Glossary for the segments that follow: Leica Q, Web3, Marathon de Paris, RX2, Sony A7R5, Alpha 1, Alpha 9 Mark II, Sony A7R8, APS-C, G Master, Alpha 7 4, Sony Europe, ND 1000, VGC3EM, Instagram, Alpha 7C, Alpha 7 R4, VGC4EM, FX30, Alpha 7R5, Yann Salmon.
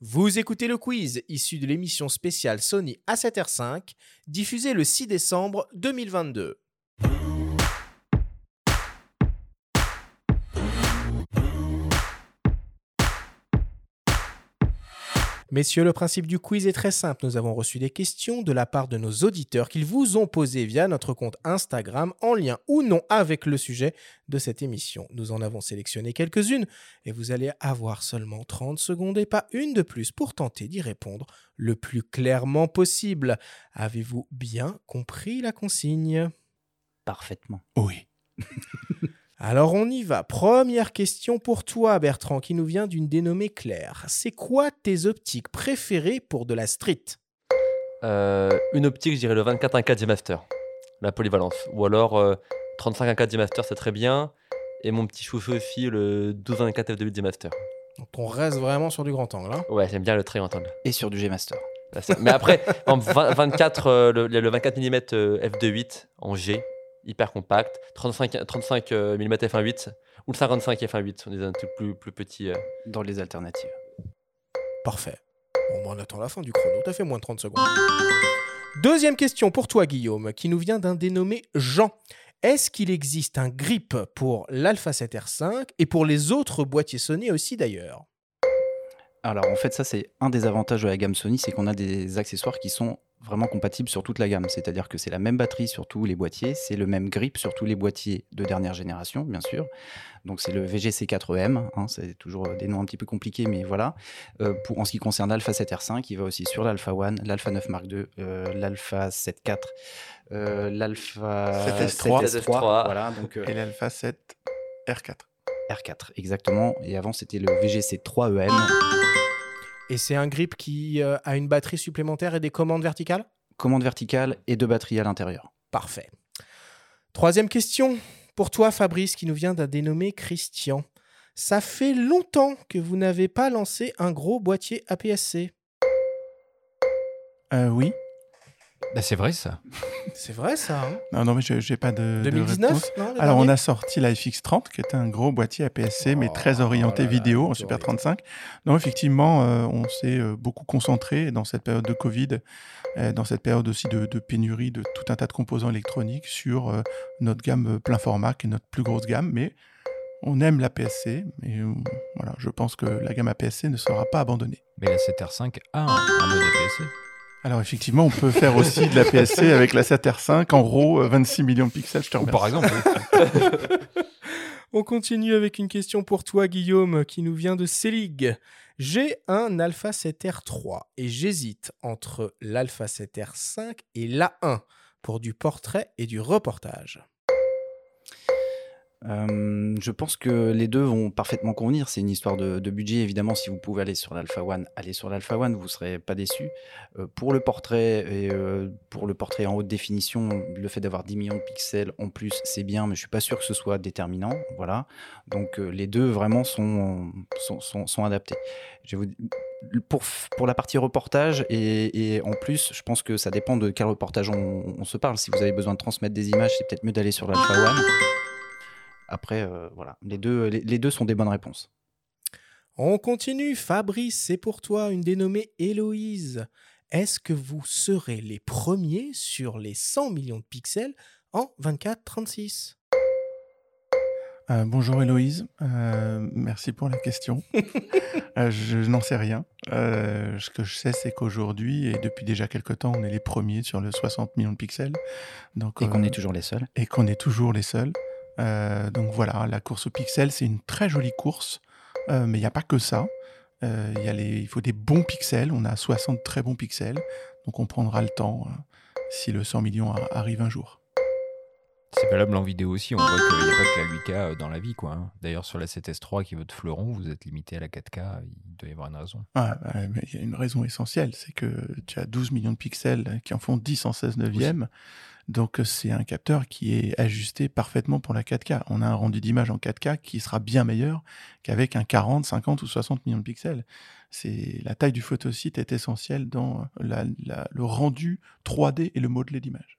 Vous écoutez le quiz, issu de l'émission spéciale Sony A7R5, diffusée le 6 décembre 2022. Messieurs, le principe du quiz est très simple. Nous avons reçu des questions de la part de nos auditeurs qu'ils vous ont posées via notre compte Instagram, en lien ou non avec le sujet de cette émission. Nous en avons sélectionné quelques-unes et vous allez avoir seulement 30 secondes et pas une de plus pour tenter d'y répondre le plus clairement possible. Avez-vous bien compris la consigne ? Parfaitement. Oui. Alors on y va. Première question pour toi Bertrand qui nous vient d'une dénommée Claire. C'est quoi tes optiques préférées pour de la street ? Une optique, je dirais le 24-1K G Master, la polyvalence. Ou alors 35-1K G Master, c'est très bien. Et mon petit chouchou aussi, le 12-24 F2.8 G Master. Donc on reste vraiment sur du grand angle. Hein ? Ouais, j'aime bien le très grand angle. Et sur du G Master. Mais après, en 24 24mm F2.8 en G. Hyper compact, 35 mm f1.8 ou le 55 f1.8, on est un truc plus petit. Dans les alternatives. Parfait. Bon, on attend la fin du chrono, t'as fait moins de 30 secondes. Deuxième question pour toi Guillaume, qui nous vient d'un dénommé Jean. Est-ce qu'il existe un grip pour l'Alpha 7R5 et pour les autres boîtiers Sony aussi d'ailleurs ? Alors en fait ça c'est un des avantages de la gamme Sony, c'est qu'on a des accessoires qui sont vraiment compatible sur toute la gamme, c'est-à-dire que c'est la même batterie sur tous les boîtiers, c'est le même grip sur tous les boîtiers de dernière génération, bien sûr. Donc c'est le VGC4EM, hein, c'est toujours des noms un petit peu compliqués, mais voilà. En ce qui concerne l'Alpha 7R5, il va aussi sur l'Alpha 1, l'Alpha 9 Mark II, l'Alpha 7 4, l'Alpha 7 F3, voilà, donc, et l'Alpha 7 R4. R4, exactement. Et avant, c'était le VGC3EM. Et c'est un grip qui a une batterie supplémentaire et des commandes verticales ? Commandes verticales et deux batteries à l'intérieur. Parfait. Troisième question pour toi, Fabrice, qui nous vient d'un dénommé Christian. Ça fait longtemps que vous n'avez pas lancé un gros boîtier APS-C. Oui. Bah, c'est vrai, ça. C'est vrai, ça. Hein. Non, mais je n'ai pas de 2019 de non, alors, dernier. On a sorti la FX30, qui était un gros boîtier APS-C, mais très orienté vidéo en Super 35. Non, effectivement, on s'est beaucoup concentré dans cette période de Covid, dans cette période aussi de pénurie de tout un tas de composants électroniques sur notre gamme plein format, qui est notre plus grosse gamme, mais on aime l'APS-C. Et voilà, je pense que la gamme APS-C ne sera pas abandonnée. Mais la 7R5 a un mode APS-C. Alors effectivement, on peut faire aussi de la PSC avec la 7R5, en RAW, 26 millions de pixels, je te remercie. Par exemple. On continue avec une question pour toi, Guillaume, qui nous vient de Selig. J'ai un Alpha 7R3 et j'hésite entre l'Alpha 7R5 et l'A1 pour du portrait et du reportage. Je pense que les deux vont parfaitement convenir. C'est une histoire de budget. Évidemment, si vous pouvez aller sur l'Alpha 1, allez sur l'Alpha 1, vous ne serez pas déçu. Pour le portrait en haute définition, le fait d'avoir 10 millions de pixels en plus, c'est bien, mais je ne suis pas sûr que ce soit déterminant. Voilà. Donc, les deux vraiment sont adaptés. Pour la partie reportage et en plus, je pense que ça dépend de quel reportage on se parle. Si vous avez besoin de transmettre des images, c'est peut-être mieux d'aller sur l'Alpha 1. Après, voilà, les deux sont des bonnes réponses. On continue. Fabrice, c'est pour toi une dénommée Héloïse. Est-ce que vous serez les premiers sur les 100 millions de pixels en 24-36 ? Bonjour Héloïse, merci pour la question. Je n'en sais rien. Ce que je sais, c'est qu'aujourd'hui, et depuis déjà quelques temps, on est les premiers sur le 60 millions de pixels. Donc, et qu'on est toujours les seuls. Donc voilà, la course aux pixels, c'est une très jolie course, mais il n'y a pas que ça. Il faut des bons pixels, on a 60 très bons pixels, donc on prendra le temps si le 100 millions arrive un jour. C'est valable en vidéo aussi, on voit qu'il n'y a pas que la 8K dans la vie, quoi. Hein. D'ailleurs, sur la 7S3 qui est votre fleuron, vous êtes limité à la 4K, il doit y avoir une raison. Mais il y a une raison essentielle, c'est que tu as 12 millions de pixels qui en font 10 en 16 neuvième. Donc, c'est un capteur qui est ajusté parfaitement pour la 4K. On a un rendu d'image en 4K qui sera bien meilleur qu'avec un 40, 50 ou 60 millions de pixels. La taille du photosite est essentielle dans le rendu 3D et le modelé d'image.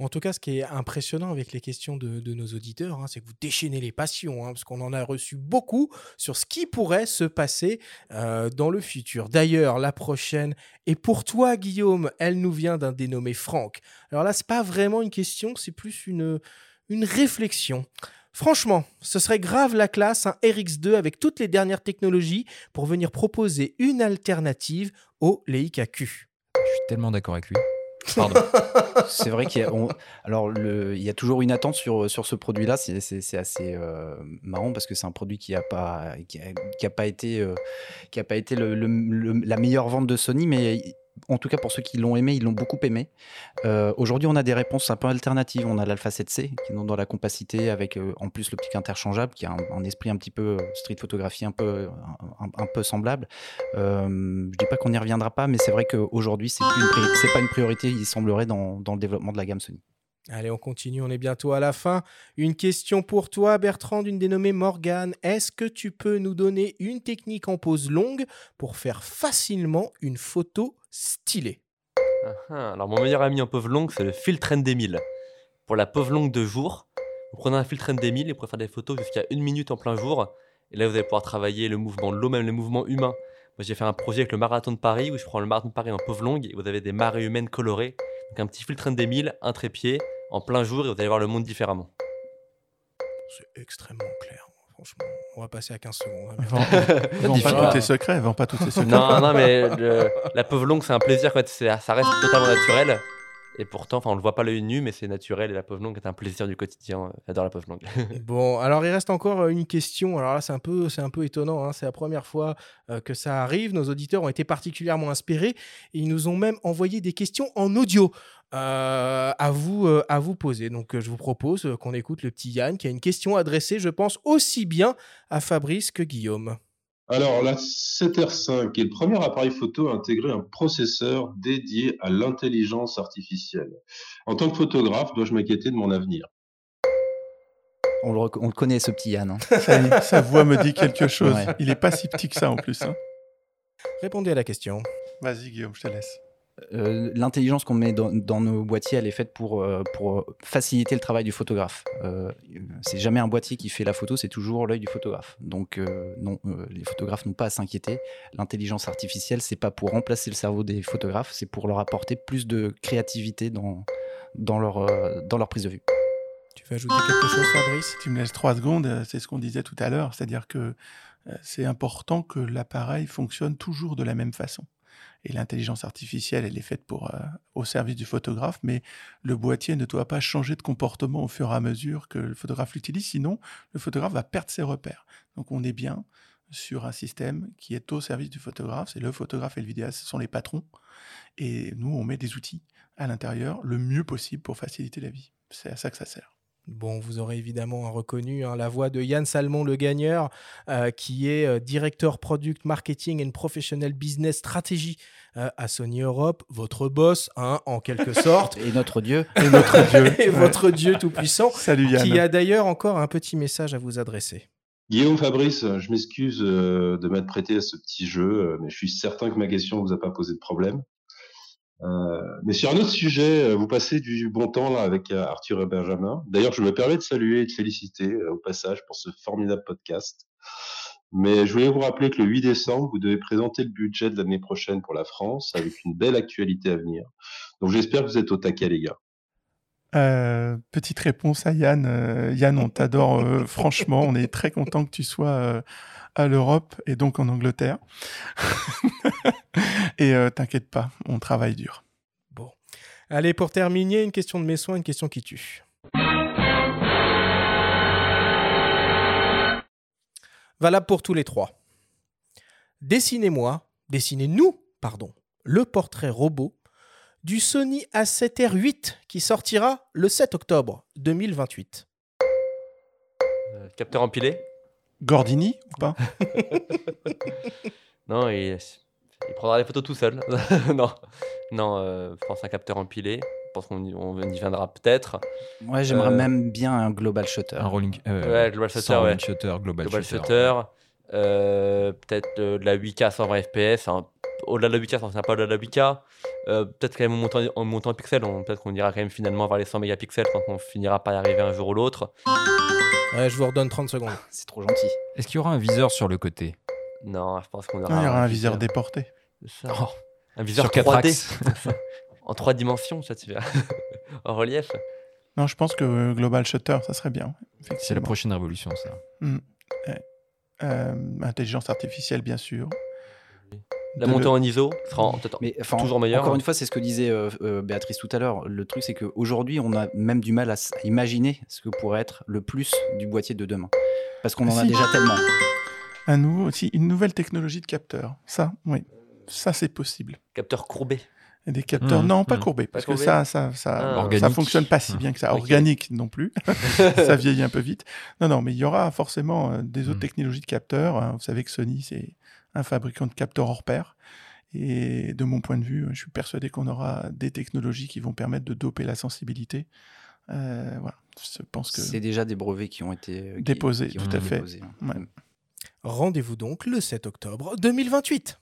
En tout cas, ce qui est impressionnant avec les questions de nos auditeurs, c'est que vous déchaînez les passions, parce qu'on en a reçu beaucoup sur ce qui pourrait se passer dans le futur. D'ailleurs, la prochaine est pour toi, Guillaume. Elle nous vient d'un dénommé Franck. Alors là, c'est pas vraiment une question, c'est plus une réflexion. Franchement, ce serait grave la classe, un RX2 avec toutes les dernières technologies pour venir proposer une alternative au Leica Q. Je suis tellement d'accord avec lui. Pardon. C'est vrai qu'il y a, il y a toujours une attente sur ce produit-là. C'est assez marrant parce que c'est un produit qui a pas été la meilleure vente de Sony, mais en tout cas pour ceux qui l'ont aimé, ils l'ont beaucoup aimé. Aujourd'hui, on a des réponses un peu alternatives. On a l'Alpha 7C qui est dans la compacité avec en plus le petit interchangeable qui a un esprit un petit peu street photographie, un peu semblable. Je dis pas qu'on n'y reviendra pas, mais c'est vrai qu'aujourd'hui, c'est pas une priorité, il semblerait, dans le développement de la gamme Sony. Allez, on continue, on est bientôt à la fin. Une question pour toi, Bertrand, d'une dénommée Morgane. Est-ce que tu peux nous donner une technique en pose longue pour faire facilement une photo stylée ? Alors, mon meilleur ami en pose longue, c'est le filtre ND 1000. Pour la pose longue de jour, vous prenez un filtre ND 1000 et vous pouvez faire des photos jusqu'à 1 minute en plein jour. Et là, vous allez pouvoir travailler le mouvement de l'eau, même le mouvement humain. Moi, j'ai fait un projet avec le Marathon de Paris où je prends le Marathon de Paris en pose longue et vous avez des marées humaines colorées. Donc, un petit filtre ND 1000, un trépied. En plein jour, et vous allez voir le monde différemment. C'est extrêmement clair. Franchement, on va passer à 15 secondes. Vends pas tous tes secrets. Non, mais la pose longue, c'est un plaisir. Quoi. Ça reste totalement naturel. Et pourtant, on ne le voit pas l'œil nu, mais c'est naturel. Et la pose longue est un plaisir du quotidien. J'adore la pose longue. Bon, alors il reste encore une question. Alors là, c'est un peu étonnant. C'est la première fois que ça arrive. Nos auditeurs ont été particulièrement inspirés. Ils nous ont même envoyé des questions en audio à vous poser. Donc, je vous propose qu'on écoute le petit Yann qui a une question adressée, je pense, aussi bien à Fabrice que Guillaume. Alors, la 7R5 est le premier appareil photo à intégrer un processeur dédié à l'intelligence artificielle. En tant que photographe, dois-je m'inquiéter de mon avenir ? On le connaît, ce petit Yann. Sa voix me dit quelque chose. Ouais. Il n'est pas si petit que ça, en plus. Répondez à la question. Vas-y, Guillaume, je te laisse. L'intelligence qu'on met dans nos boîtiers, elle est faite pour faciliter le travail du photographe. C'est jamais un boîtier qui fait la photo, c'est toujours l'œil du photographe. Donc non, les photographes n'ont pas à s'inquiéter. L'intelligence artificielle, c'est pas pour remplacer le cerveau des photographes, c'est pour leur apporter plus de créativité dans leur prise de vue. Tu veux ajouter quelque chose, Fabrice ? Tu me laisses 3 secondes, c'est ce qu'on disait tout à l'heure, c'est-à-dire que c'est important que l'appareil fonctionne toujours de la même façon. Et l'intelligence artificielle, elle est faite au service du photographe, mais le boîtier ne doit pas changer de comportement au fur et à mesure que le photographe l'utilise, sinon le photographe va perdre ses repères. Donc on est bien sur un système qui est au service du photographe, c'est le photographe et le vidéaste, ce sont les patrons, et nous on met des outils à l'intérieur le mieux possible pour faciliter la vie. C'est à ça que ça sert. Bon, vous aurez évidemment reconnu la voix de Yann Salmon, le gagneur, qui est directeur Product Marketing and Professional Business Strategy à Sony Europe. Votre boss, en quelque sorte. Et notre dieu. Et votre dieu tout-puissant. Salut Yann. Qui a d'ailleurs encore un petit message à vous adresser. Guillaume, Fabrice, je m'excuse de m'être prêté à ce petit jeu, mais je suis certain que ma question ne vous a pas posé de problème. Mais sur un autre sujet, vous passez du bon temps là avec Arthur et Benjamin. D'ailleurs, je me permets de saluer et de féliciter au passage pour ce formidable podcast. Mais je voulais vous rappeler que le 8 décembre, vous devez présenter le budget de l'année prochaine pour la France avec une belle actualité à venir. Donc j'espère que vous êtes au taquet, les gars. Petite réponse à Yann. Yann, on t'adore, franchement. On est très content que tu sois à l'Europe et donc en Angleterre. Et t'inquiète pas, on travaille dur. Bon. Allez, pour terminer, une question de mes soins, une question qui tue. Valable pour tous les trois. Dessinez-nous, le portrait robot du Sony A7R8 qui sortira le 7 octobre 2028. Capteur empilé ? Gordini ou pas ? Non, il prendra les photos tout seul. Non, je pense un capteur empilé. Je pense qu'on y viendra peut-être. Ouais, j'aimerais même bien un global shutter. Un rolling global shutter, ouais. Shutter global shutter. Peut-être de la 8K à 120 fps, un au-delà de la 8K, ça ne sera pas au-delà de la 8K. Peut-être quand même en montant en pixels, peut-être qu'on ira quand même finalement vers les 100 mégapixels quand on finira par y arriver un jour ou l'autre. Ouais, je vous redonne 30 secondes. C'est trop gentil. Est-ce qu'il y aura un viseur sur le côté? Non, je pense qu'on aura. Non, il y aura un viseur déporté. Ça. Oh, un viseur 4D. En 3 dimensions, ça te verras. En relief. Non, je pense que Global Shutter, ça serait bien. C'est la prochaine révolution, ça. Mmh. Intelligence artificielle, bien sûr. La montée en ISO sera toujours meilleure. Encore une fois, c'est ce que disait Béatrice tout à l'heure. Le truc, c'est qu'aujourd'hui, on a même du mal à imaginer ce que pourrait être le plus du boîtier de demain. Parce qu'on en a déjà tellement. À nouveau, aussi, une nouvelle technologie de capteur. Ça, oui. Ça, c'est possible. Capteur courbé. Des capteurs, non, pas courbés, parce que ça fonctionne pas si bien que ça. Organique non plus, ça vieillit un peu vite. Non, mais il y aura forcément des autres technologies de capteurs. Vous savez que Sony, c'est un fabricant de capteurs hors pair. Et de mon point de vue, je suis persuadé qu'on aura des technologies qui vont permettre de doper la sensibilité. Voilà, je pense que... C'est déjà des brevets qui ont été... déposés, tout à fait. Ouais. Rendez-vous donc le 7 octobre 2028.